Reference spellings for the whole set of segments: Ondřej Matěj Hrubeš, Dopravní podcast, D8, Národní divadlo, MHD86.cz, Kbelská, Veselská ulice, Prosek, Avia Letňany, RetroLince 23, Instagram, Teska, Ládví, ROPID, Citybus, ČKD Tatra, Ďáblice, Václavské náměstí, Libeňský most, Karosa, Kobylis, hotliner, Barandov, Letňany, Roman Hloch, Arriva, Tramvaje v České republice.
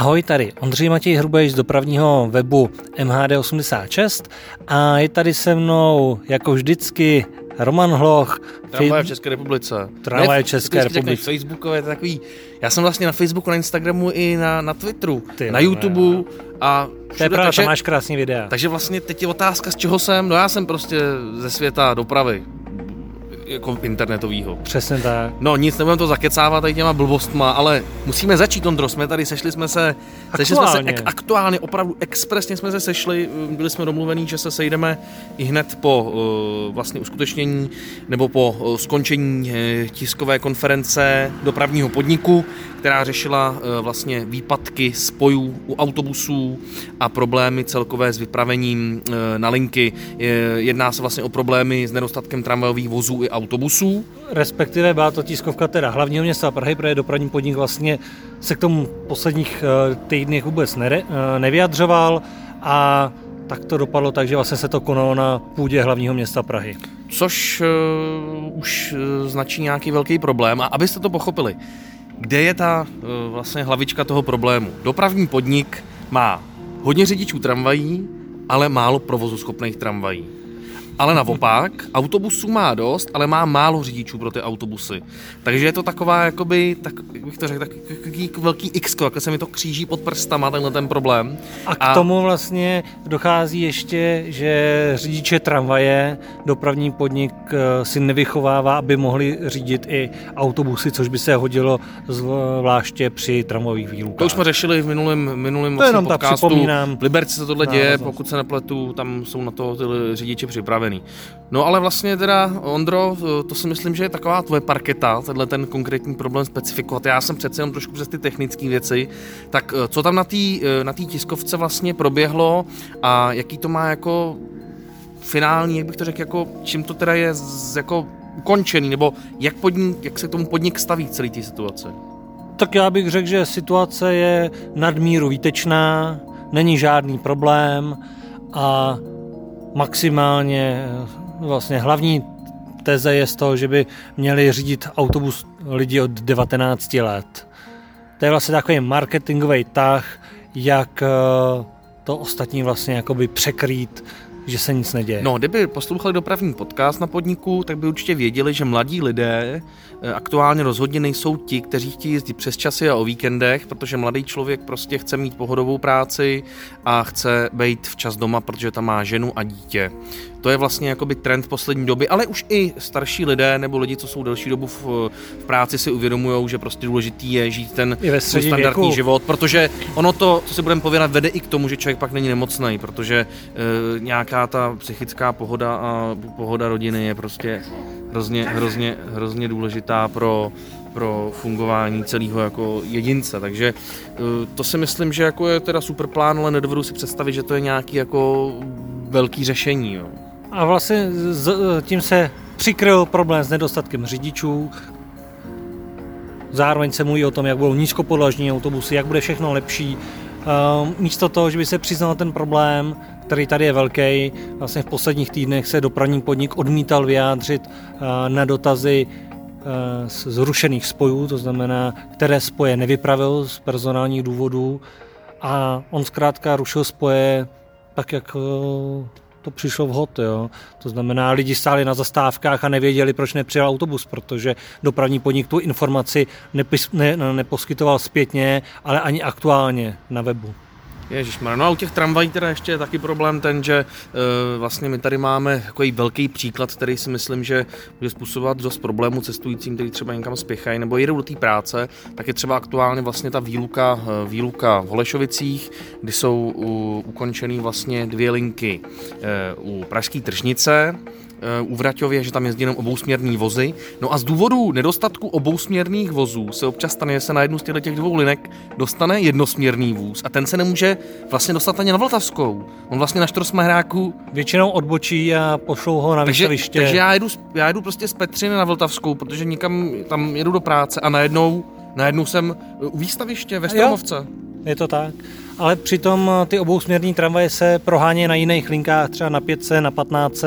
Ahoj, tady Ondřej Matěj Hrubeš z dopravního webu MHD86 a je tady se mnou jako vždycky Roman Hloch. Tramvaje v České republice. Tramvaje v České republice. Facebookové, to je takový... Já jsem vlastně na Facebooku, na Instagramu i na Twitteru, na YouTubeu a všude. To je pravda, tam máš krásný videa. Takže vlastně teď je otázka, z čeho jsem. No já jsem prostě ze světa dopravy. Jako internetovýho. Přesně tak. No nic, nebudeme to zakecávat tady těma blbostma, ale musíme začít, Ondro, jsme tady, sešli jsme se aktuálně, opravdu expresně jsme se sešli, byli jsme domluvení, že se sejdeme i hned po vlastně uskutečnění nebo po skončení tiskové konference dopravního podniku, která řešila vlastně výpadky spojů u autobusů a problémy celkové s vypravením na linky. Jedná se vlastně o problémy s nedostatkem tramvajových vozů i autobusů. Respektive byla to tiskovka teda hlavního města Prahy, protože dopravní podnik vlastně se k tomu posledních týdnech vůbec nevyjadřoval a tak to dopadlo, takže vlastně se to konalo na půdě hlavního města Prahy. Což už značí nějaký velký problém. A abyste to pochopili, kde je ta vlastně hlavička toho problému? Dopravní podnik má hodně řidičů tramvají, ale málo provozuschopných tramvají. Ale naopak, autobusů má dost, ale má málo řidičů pro ty autobusy. Takže je to taková, jakoby, tak, jak bych to řekl, takový velký x-ko, jako se mi to kříží pod prstama, tenhle ten problém. A k tomu vlastně dochází ještě, že řidiče tramvaje dopravní podnik si nevychovává, aby mohli řídit i autobusy, což by se hodilo zvláště při tramvajových výlukách. To už jsme řešili v minulém vlastně podcastu. V Liberci se tohle děje, pokud se nepletu, tam jsou na to řidiči připraveni. No ale vlastně teda, Ondro, to si myslím, že je taková tvoje parketa, tenhle ten konkrétní problém specifikovat. Já jsem přece jenom trošku přes ty technické věci. Tak co tam na té tiskovce vlastně proběhlo a jaký to má jako finální, jak bych to řekl, jako čím to teda je jako ukončený, nebo jak se k tomu podnik staví k celé té situaci? Tak já bych řekl, že situace je nadmíru výtečná, není žádný problém a maximálně vlastně hlavní teze je z toho, že by měli řídit autobus lidi od 19 let. To je vlastně takový marketingový tah, jak to ostatní vlastně jakoby překrýt, že se nic neděje. No, kdyby poslouchali dopravní podcast na podniku, tak by určitě věděli, že mladí lidé aktuálně rozhodně nejsou ti, kteří chtějí jezdit přes časy a o víkendech, protože mladý člověk prostě chce mít pohodovou práci a chce být včas doma, protože tam má ženu a dítě. To je vlastně jakoby trend poslední doby, ale už i starší lidé nebo lidi, co jsou delší dobu v práci, si uvědomují, že prostě důležitý je žít ten standardní život, protože ono to, co si budeme povědat, vede i k tomu, že člověk pak není nemocný, protože nějaká ta psychická pohoda a pohoda rodiny je prostě hrozně důležitá pro fungování celého jako jedince, takže to si myslím, že jako je teda super plán, ale nedovedu si představit, že to je nějaký jako velký řešení. Jo. A vlastně tím se přikryl problém s nedostatkem řidičů. Zároveň se mluví o tom, jak budou nízkopodlažní autobusy, jak bude všechno lepší. Místo toho, že by se přiznal ten problém, který tady je velký, vlastně v posledních týdnech se dopravní podnik odmítal vyjádřit na dotazy zrušených spojů, to znamená, které spoje nevypravil z personálních důvodů a on zkrátka rušil spoje tak, jak to přišlo vhod, jo. To znamená, lidi stáli na zastávkách a nevěděli, proč nepřijel autobus, protože dopravní podnik tu informaci neposkytoval zpětně, ale ani aktuálně na webu. Ježišmar, no a u těch tramvají teda ještě je taky problém ten, že vlastně my tady máme takový velký příklad, který si myslím, že bude způsobovat dost problémů cestujícím, kteří třeba někam spěchají nebo jedou do té práce, tak je třeba aktuálně vlastně ta výluka v Holešovicích, kdy jsou ukončený vlastně dvě linky u Pražské tržnice, u Vraťově, že tam jezdí jenom obousměrný vozy. No a z důvodu nedostatku obousměrných vozů se občas stane, že se na jednu z těch dvou linek dostane jednosměrný vůz a ten se nemůže vlastně dostat ani na Vltavskou. On vlastně na Štrosmahráku většinou odbočí a pošlou ho na výstaviště. Takže já jedu prostě z Petřiny na Vltavskou, protože nikam tam jedu do práce a najednou jsem u výstaviště ve Stromovce. Je to tak. Ale přitom ty obousměrní tramvaje se prohánějí na jiných linkách, třeba na 5, na 15,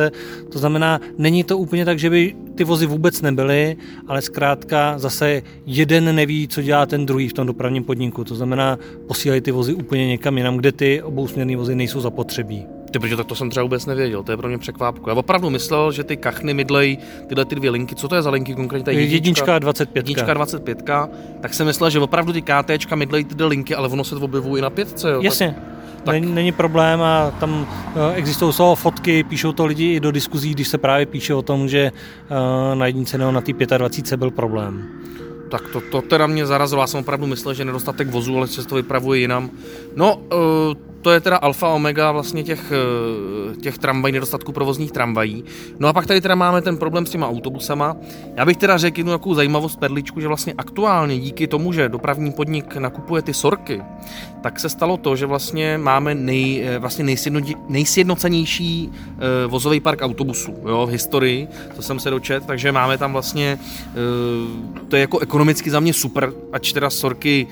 to znamená, není to úplně tak, že by ty vozy vůbec nebyly, ale zkrátka zase jeden neví, co dělá ten druhý v tom dopravním podniku. To znamená, posílají ty vozy úplně někam jinam, kde ty obousměrné vozy nejsou zapotřebí. Dobře, tak to jsem třeba vůbec nevěděl, to je pro mě překvápku. Já opravdu myslel, že ty kachny mydlej tyhle ty dvě linky, co to je za linky konkrétně? Jednička a 25. Tak jsem myslel, že opravdu ty KTčka mydlej tyhle linky, ale ono se to objevují i na pětce. Jo? Jasně, tak... Není problém a tam existují fotky, píšou to lidi i do diskuzí, když se právě píše o tom, že na jednice nebo na ty 25 byl problém. Tak to teda mě zarazilo, já jsem opravdu myslel, že nedostatek vozů, ale se to vypravuje jinam. No, to je teda alfa omega vlastně těch tramvají, nedostatku provozních tramvají. No a pak tady teda máme ten problém s těma autobusama. Já bych teda řekl jednu takovou zajímavost perličku, že vlastně aktuálně díky tomu, že dopravní podnik nakupuje ty sorky, tak se stalo to, že vlastně máme nejsjednocenější vozový park autobusů, jo, v historii, to jsem se dočet, takže máme tam vlastně, to je jako ekonomicky za mě super, ač teda sorky,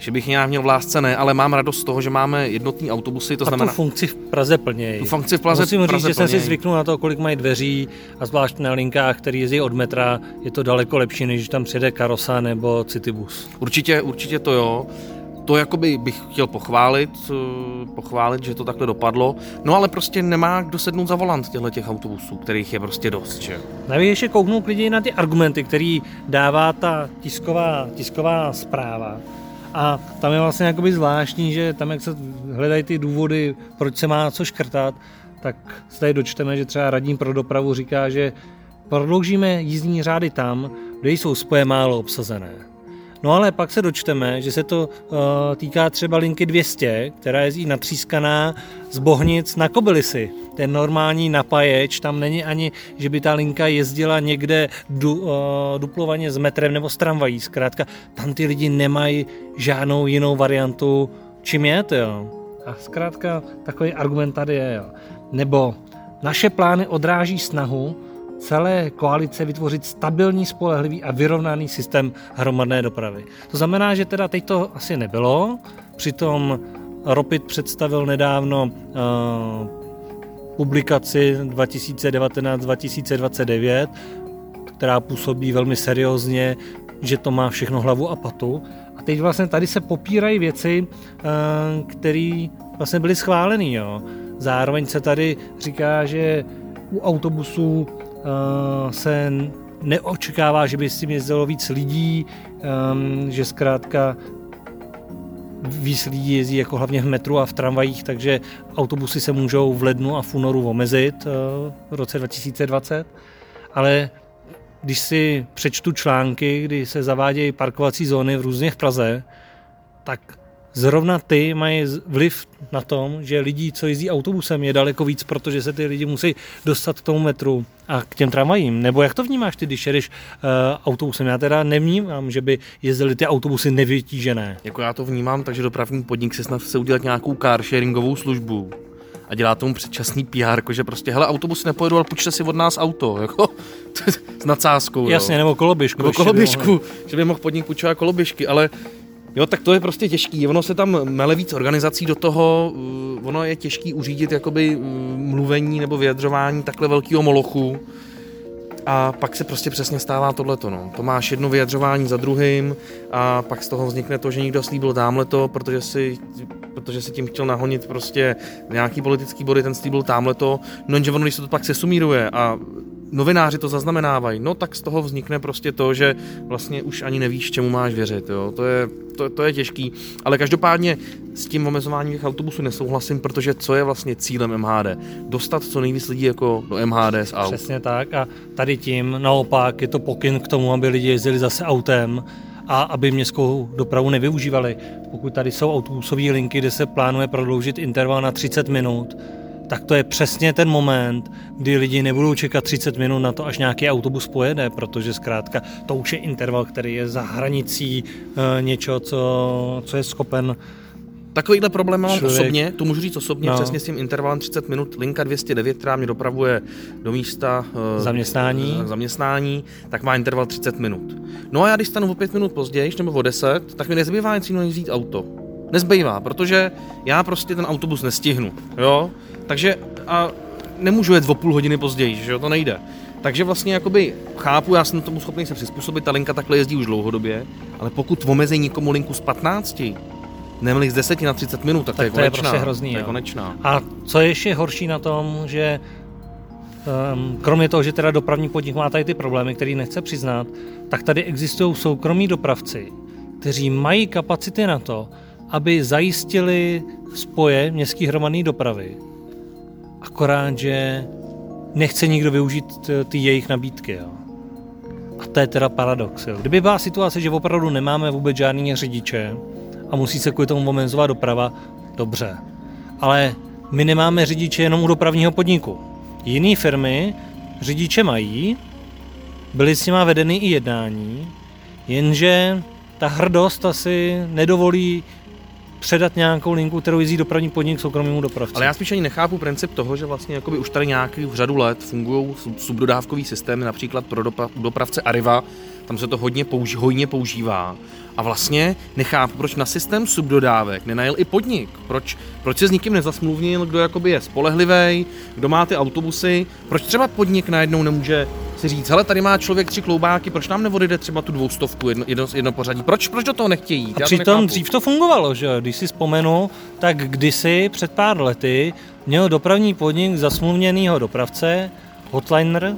že bych nějak měl v lásce, ne, ale mám radost z toho, že máme jednotný autobusy, to znamená... A tu funkci v Praze plněj. Musím říct, že jsem si zvyknul na to, kolik mají dveří a zvlášť na linkách, které jezdí od metra, je to daleko lepší, než tam přijede Karosa nebo Citybus. Určitě to jo. To jakoby bych chtěl pochválit, že to takhle dopadlo. No ale prostě nemá kdo sednout za volant těchto těch autobusů, kterých je prostě dost, že? Navíc ještě kouknou lidi na ty argumenty, který dává ta tisková zpráva. A tam je vlastně jakoby zvláštní, že tam, jak se hledají ty důvody, proč se má co škrtat, tak se tady dočteme, že třeba radní pro dopravu říká, že prodloužíme jízdní řády tam, kde jsou spoje málo obsazené. No ale pak se dočteme, že se to týká třeba linky 200, která jezdí natřískaná z Bohnic na Kobylisy. Ten normální napaječ, tam není ani, že by ta linka jezdila někde duplovaně s metrem nebo s tramvají. Zkrátka, tam ty lidi nemají žádnou jinou variantu, čím jet, jo. A zkrátka, takový argument tady je, jo. Nebo naše plány odráží snahu celé koalice vytvořit stabilní, spolehlivý a vyrovnaný systém hromadné dopravy. To znamená, že teda teď to asi nebylo, přitom ROPID představil nedávno publikaci 2019-2029, která působí velmi seriózně, že to má všechno hlavu a patu. A teď vlastně tady se popírají věci, které vlastně byly schválený. Jo. Zároveň se tady říká, že u autobusů se neočekává, že by s tím jezdilo víc lidí, že zkrátka víc lidí jezdí jako hlavně v metru a v tramvajích, takže autobusy se můžou v lednu a v únoru omezit v roce 2020, ale když si přečtu články, kdy se zavádějí parkovací zóny v různě v Praze, tak zrovna ty mají vliv na tom, že lidí, co jezdí autobusem, je daleko víc, protože se ty lidi musí dostat k tomu metru a k těm tramvajím. Nebo jak to vnímáš ty, když jedeš autobusem? Já teda nevnímám, že by jezdili ty autobusy nevytížené. Jako já to vnímám, takže dopravní podnik se snad chce udělat nějakou carsharingovou službu a dělá tomu předčasný PR, že prostě, hele, autobus nepojedu, ale půjčte si od nás auto, jako, s nadsázkou. Jasně, jo. Nebo koloběžku. Nebo koloběžku, že by mohl podnik půjčovat koloběžky, ale jo, tak to je prostě těžký. Ono se tam mele víc organizací do toho, ono je těžký uřídit jakoby mluvení nebo vyjadřování takhle velkého molochu a pak se prostě přesně stává tohleto, no. To máš jedno vyjadřování za druhým a pak z toho vznikne to, že někdo slíbil támhleto, protože si tím chtěl nahonit prostě nějaký politický body, ten slíbil támhleto, no že ono, když se to pak sesumíruje a novináři to zaznamenávají, no tak z toho vznikne prostě to, že vlastně už ani nevíš, čemu máš věřit, jo. To je těžký, ale každopádně s tím omezováním těch autobusů nesouhlasím, protože co je vlastně cílem MHD? Dostat co nejvíc lidí jako do MHD z aut. Přesně tak a tady tím naopak je to pokyn k tomu, aby lidi jezdili zase autem a aby městskou dopravu nevyužívali. Pokud tady jsou autobusové linky, kde se plánuje prodloužit interval na 30 minut, tak to je přesně ten moment, kdy lidi nebudou čekat 30 minut na to, až nějaký autobus pojede, protože zkrátka to už je interval, který je za hranicí něčeho, co je schopen. Takovýhle problém mám osobně, to můžu říct osobně, no. Přesně s tím intervalem 30 minut, linka 209, která mě dopravuje do místa zaměstnání, tak má interval 30 minut. No a já když stanu o 5 minut později, nebo o 10, tak mi nezbývá nic jiného než vzít auto. Nezbývá, protože já prostě ten autobus nestihnu, jo? Takže a nemůžu jet o půl hodiny později, že jo, to nejde. Takže vlastně jakoby chápu, já jsem tomu schopný se přizpůsobit, ta linka takhle jezdí už dlouhodobě, ale pokud omezí někomu linku z 15, nemlík z 10 na 30 minut, tak to je konečná. Je prostě hrozný, to je konečná. A co je ještě horší na tom, že kromě toho, že teda dopravní podnik má tady ty problémy, který nechce přiznat, tak tady existují soukromí dopravci, kteří mají kapacity na to, aby zajistili spoje městské hromadné dopravy. Akorát, že nechce nikdo využít ty jejich nabídky. Jo. A to je teda paradox. Jo. Kdyby byla situace, že opravdu nemáme vůbec žádný řidiče a musí se kvůli tomu omezovat doprava, dobře. Ale my nemáme řidiče jenom u dopravního podniku. Jiné firmy řidiče mají, byly s nima vedeny i jednání, jenže ta hrdost asi nedovolí předat nějakou linku, kterou jezdí dopravní podnik soukromému dopravci. Ale já spíš ani nechápu princip toho, že vlastně jakoby už tady nějaký v řadu let fungují subdodávkový systémy, například pro dopravce Arriva, tam se to hodně používá. A vlastně nechápu, proč na systém subdodávek nenajel i podnik. Proč se s nikým nezasmluvnil, kdo jakoby je spolehlivý, kdo má ty autobusy. Proč třeba podnik najednou nemůže si říct, hele, tady má člověk 3 kloubáky, proč nám neodejde třeba tu 200 jedno pořadí? Proč do toho nechtějí jít? A přitom dřív to fungovalo, že? Když si vzpomenu, tak kdysi před pár lety měl dopravní podnik zasmluvněnýho dopravce, hotliner,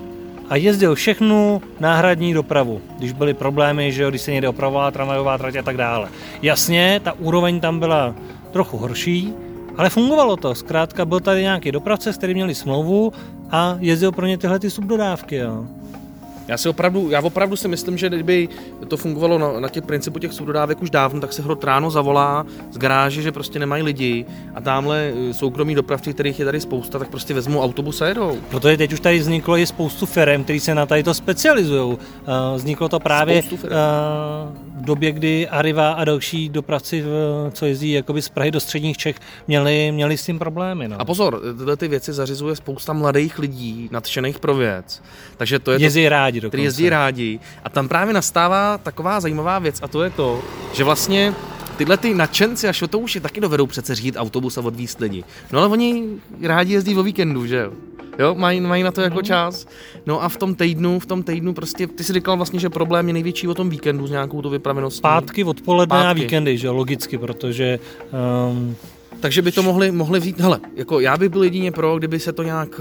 a jezdil všechnu náhradní dopravu, když byly problémy, že jo, když se někde opravovala tramvajová trať a tak dále. Jasně, ta úroveň tam byla trochu horší, ale fungovalo to. Zkrátka byl tady nějaký dopravce, s kterým měli smlouvu a jezdil pro ně tyhle ty subdodávky. Jo. Já opravdu si myslím, že kdyby to fungovalo na těch principu těch subdodávek už dávno, tak se hrot ráno zavolá z garáže, že prostě nemají lidi a tamhle soukromí dopravci, kterých je tady spousta, tak prostě vezmou autobus a jedou. Protože teď už tady vzniklo i spoustu firem, které se na tady to specializují. Vzniklo to právě v době, kdy Arriva a další dopravci, co jezdí jakoby z Prahy do středních Čech, měli s tím problémy. No. A pozor, tyhle ty věci zařizuje spousta mladých lidí, nadšených pro věc. Takže to je který jezdí rádi. A tam právě nastává taková zajímavá věc a to je to, že vlastně tyhle ty nadšenci a šotouši taky dovedou přece řídit autobus a odvízt lidi. No ale oni rádi jezdí o víkendu, že jo? Mají na to jako čas. No a v tom týdnu prostě, ty jsi říkal vlastně, že problém je největší o tom víkendu s nějakou to vypraveností. Pátky, odpoledne a víkendy, že logicky, protože... Takže by to mohli vzít, hele, jako já bych byl jedině pro, kdyby se to nějak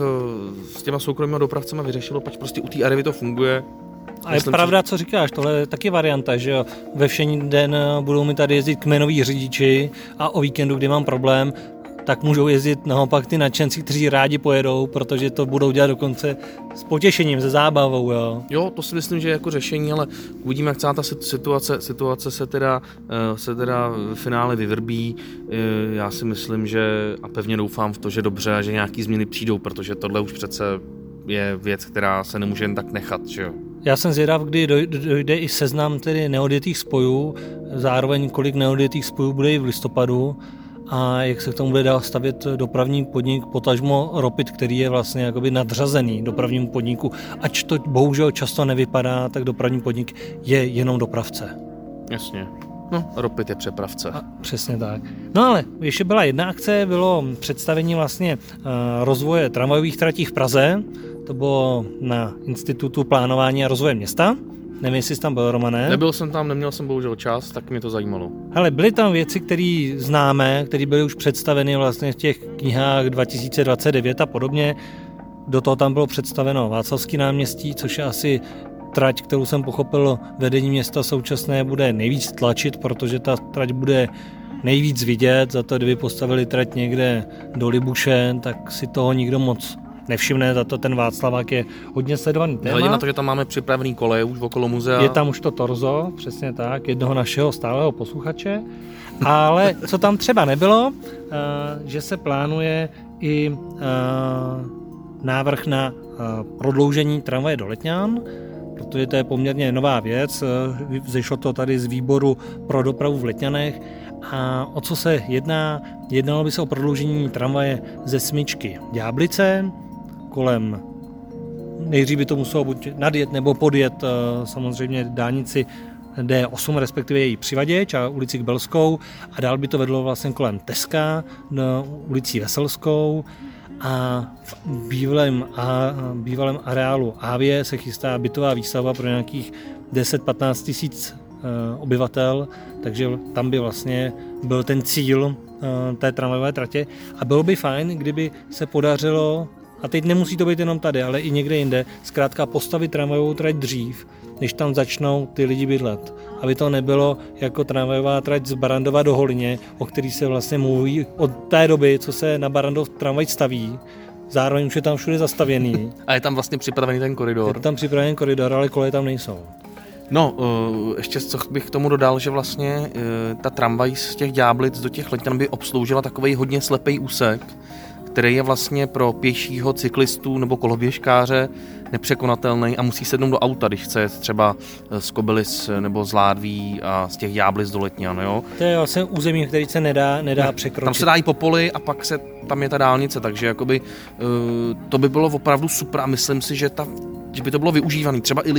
s těma soukromýma dopravcema vyřešilo, pač prostě u té Arrivy to funguje. A je pravda, co říkáš, tohle je taky varianta, že jo, ve všední den budou mi tady jezdit kmenoví řidiči a o víkendu, kdy mám problém, tak můžou jezdit naopak ty nadšenci, kteří rádi pojedou, protože to budou dělat dokonce s potěšením, se zábavou. Jo, to si myslím, že je jako řešení, ale uvidíme, jak celá ta situace se teda v finále vyvrbí. Já si myslím, že a pevně doufám v to, že dobře, že nějaký změny přijdou, protože tohle už přece je věc, která se nemůže jen tak nechat, že jo. Já jsem zvědav, kdy dojde i seznam tedy neodjetých spojů, zároveň kolik neodjetých spojů bude i v listopadu, a jak se k tomu bude dál stavět dopravní podnik, potažmo ROPID, který je vlastně jakoby nadřazený dopravnímu podniku. Ač to bohužel často nevypadá, tak dopravní podnik je jenom dopravce. Jasně. No, ROPID je přepravce. A, přesně tak. No ale ještě byla jedna akce, bylo představení vlastně rozvoje tramvajových tratí v Praze. To bylo na Institutu plánování a rozvoje města. Nevím, jestli jsi tam byl, Romane. Nebyl jsem tam, neměl jsem bohužel čas, tak mě to zajímalo. Hele, byly tam věci, které známe, které byly už představeny vlastně v těch knihách 2029 a podobně. Do toho tam bylo představeno Václavské náměstí, což je asi trať, kterou jsem pochopil, vedení města současné bude nejvíc tlačit, protože ta trať bude nejvíc vidět. Za to, kdyby postavili trať někde do Libuše, tak si toho nikdo moc nevšimne, za to ten Václavák je hodně sledovaný téma. Hledě na to, že tam máme připravený kolej už okolo muzea. Je tam už to torzo, přesně tak, jednoho našeho stálého posluchače. Ale co tam třeba nebylo, že se plánuje i návrh na prodloužení tramvaje do Letňan, protože to je poměrně nová věc. Zešlo to tady z výboru pro dopravu v Letňanech. A o co se jedná? Jednalo by se o prodloužení tramvaje ze smyčky Ďáblice, kolem, nejdřív by to muselo buď nadjet nebo podjet samozřejmě dálnici D8, respektive její přivaděč a ulici Kbelskou a dál by to vedlo vlastně kolem Teska, ulicí Veselskou a v bývalém areálu Avie se chystá bytová výstava pro nějakých 10-15 tisíc obyvatel, takže tam by vlastně byl ten cíl té tramvajové tratě a bylo by fajn, kdyby se podařilo, a teď nemusí to být jenom tady, ale i někde jinde, zkrátka postavit tramvajovou trať dřív, než tam začnou ty lidi bydlet. Aby to nebylo jako tramvajová trať z Barandova do Holíně, o který se vlastně mluví od té doby, co se na Barandov tramvaj staví. Zároveň už je tam všude zastavěný. A je tam vlastně připravený ten koridor. Je tam připravený koridor, ale koleje tam nejsou. No, ještě co bych k tomu dodal, že vlastně ta tramvaj z těch Ďáblic do těch Letňan by obsloužila takovej hodně slepej úsek, který je vlastně pro pěšího, cyklistu nebo koloběžkáře nepřekonatelný a musí sednout do auta, když chce třeba z Kobylis nebo z Ládví a z těch Ďáblic do Letňan, jo. To je vlastně území, který se nedá překročit. Tam se dá i po poli a pak se tam je ta dálnice, takže jakoby to by bylo opravdu super a myslím si, že by to bylo využívané. Třeba i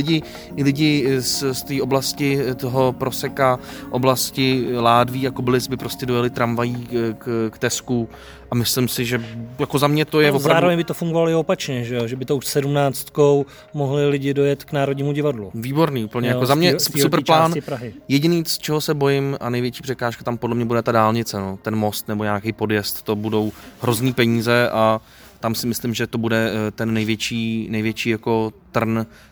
lidi z té oblasti toho Proseka, oblasti Ládví a Kobylis by prostě dojeli tramvají k Tesku a myslím si, že jako za mě to je opravdu... Zároveň by to fungovalo i opačně, že by to už 17 mohli lidi dojet k Národnímu divadlu. Výborný, úplně jo, jako za mě super plán. Jediný, z čeho se bojím a největší překážka tam podle mě bude ta dálnice, no. Ten most nebo nějaký podjezd, to budou hrozný peníze a tam si myslím, že to bude ten největší jako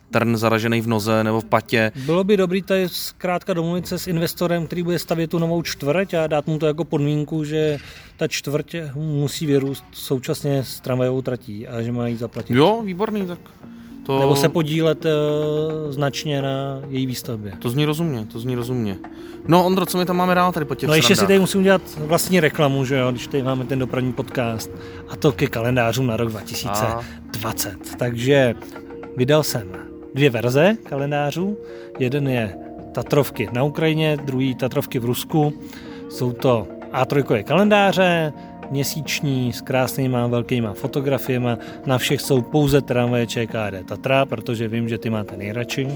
trn zaražený v noze nebo v patě. Bylo by dobré tady zkrátka domluvit se s investorem, který bude stavět tu novou čtvrť a dát mu to jako podmínku, že ta čtvrť musí vyrůst současně s tramvajovou tratí a že mají zaplatit. Jo, výborný, tak to... Nebo se podílet značně na její výstavbě. To zní rozumně. No Ondro, co my tam máme dál tady po těch srandách? No ještě si tady musím udělat vlastní reklamu, že jo, když tady máme ten dopravní podcast a to ke kalendářům na rok 2020. Takže vydal jsem 2 verze kalendářů. Jeden je Tatrovky na Ukrajině, druhý Tatrovky v Rusku. Jsou to A3 kalendáře, měsíční s krásnýma velkýma fotografiema. Na všech jsou pouze tramvaje ČKD Tatra, protože vím, že ty máte nejradši.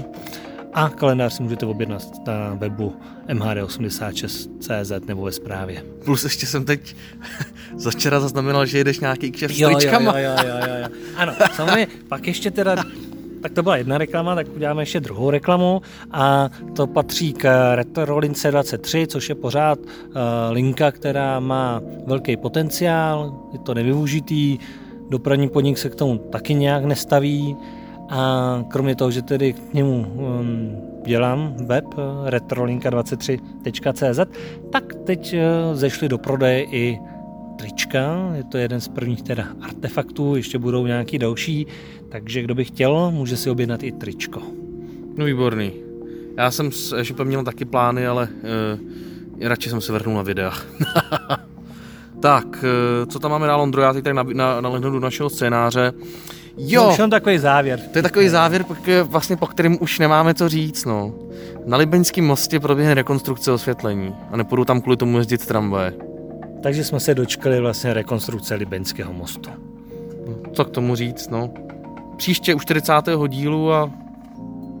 A kalendář si můžete objednat na webu MHD86.cz nebo ve zprávě. Plus ještě jsem teď včera zaznamenal, že jedeš nějaký kšef s tričkama. Jo. Ano, samozřejmě, pak ještě teda... Tak to byla jedna reklama, tak uděláme ještě druhou reklamu a to patří k RetroLince 23, což je pořád linka, která má velký potenciál, je to nevyužitý, dopravní podnik se k tomu taky nějak nestaví a kromě toho, že tedy k němu dělám web RetroLinka23.cz, tak teď zešly do prodeje i trička, je to jeden z prvních teda artefaktů, ještě budou nějaký další, takže kdo by chtěl, může si objednat i tričko. No výborný. Já jsem měl taky plány, ale radši jsem se vrhnul na videa. Tak, co tam máme dál, Ondro? Já teď tak nalehnu do našeho scénáře. Jo, už takový závěr. To je takový závěr, vlastně, po kterém už nemáme co říct. No. Na Libeňském mostě proběhne rekonstrukce osvětlení a nepůjdu tam kvůli tomu jezdit tramvaje. Takže jsme se dočkali vlastně rekonstrukce Libeňského mostu. Co k tomu říct, no. Příště u 40. dílu a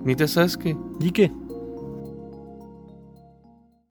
mějte se hezky. Díky.